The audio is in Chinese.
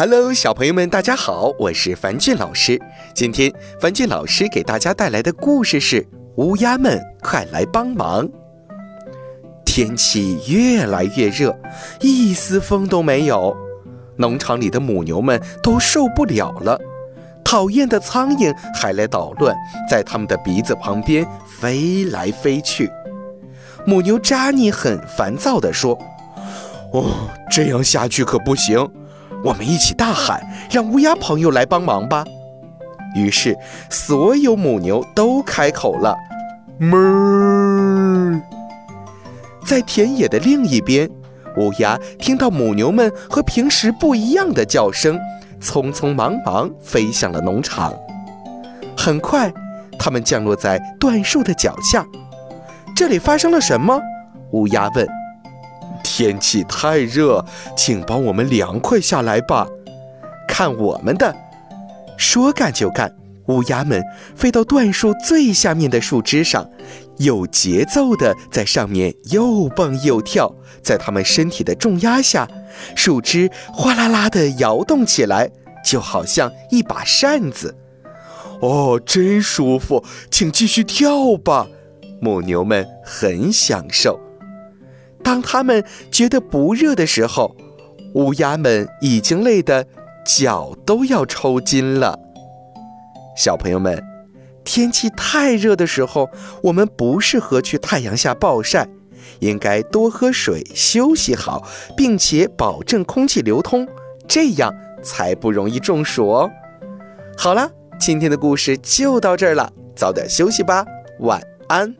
Hello， 小朋友们，大家好，我是樊俊老师。今天樊俊老师给大家带来的故事是《乌鸦们快来帮忙》。天气越来越热，一丝风都没有，农场里的母牛们都受不了了。讨厌的苍蝇还来捣乱，在它们的鼻子旁边飞来飞去。母牛扎尼很烦躁地说：“哦，这样下去可不行。”我们一起大喊，让乌鸦朋友来帮忙吧。于是所有母牛都开口了，哞。在田野的另一边，乌鸦听到母牛们和平时不一样的叫声，匆匆忙忙飞向了农场。很快它们降落在椴树的脚下。这里发生了什么？乌鸦问。天气太热，请帮我们凉快下来吧。看我们的！说干就干，乌鸦们飞到椴树最下面的树枝上，有节奏地在上面又蹦又跳。在它们身体的重压下，树枝哗啦啦地摇动起来，就好像一把扇子。哦，真舒服，请继续跳吧。母牛们很享受。当他们觉得不热的时候，乌鸦们已经累得脚都要抽筋了。小朋友们，天气太热的时候，我们不适合去太阳下暴晒，应该多喝水，休息好，并且保证空气流通，这样才不容易中暑哦。好了，今天的故事就到这儿了，早点休息吧，晚安。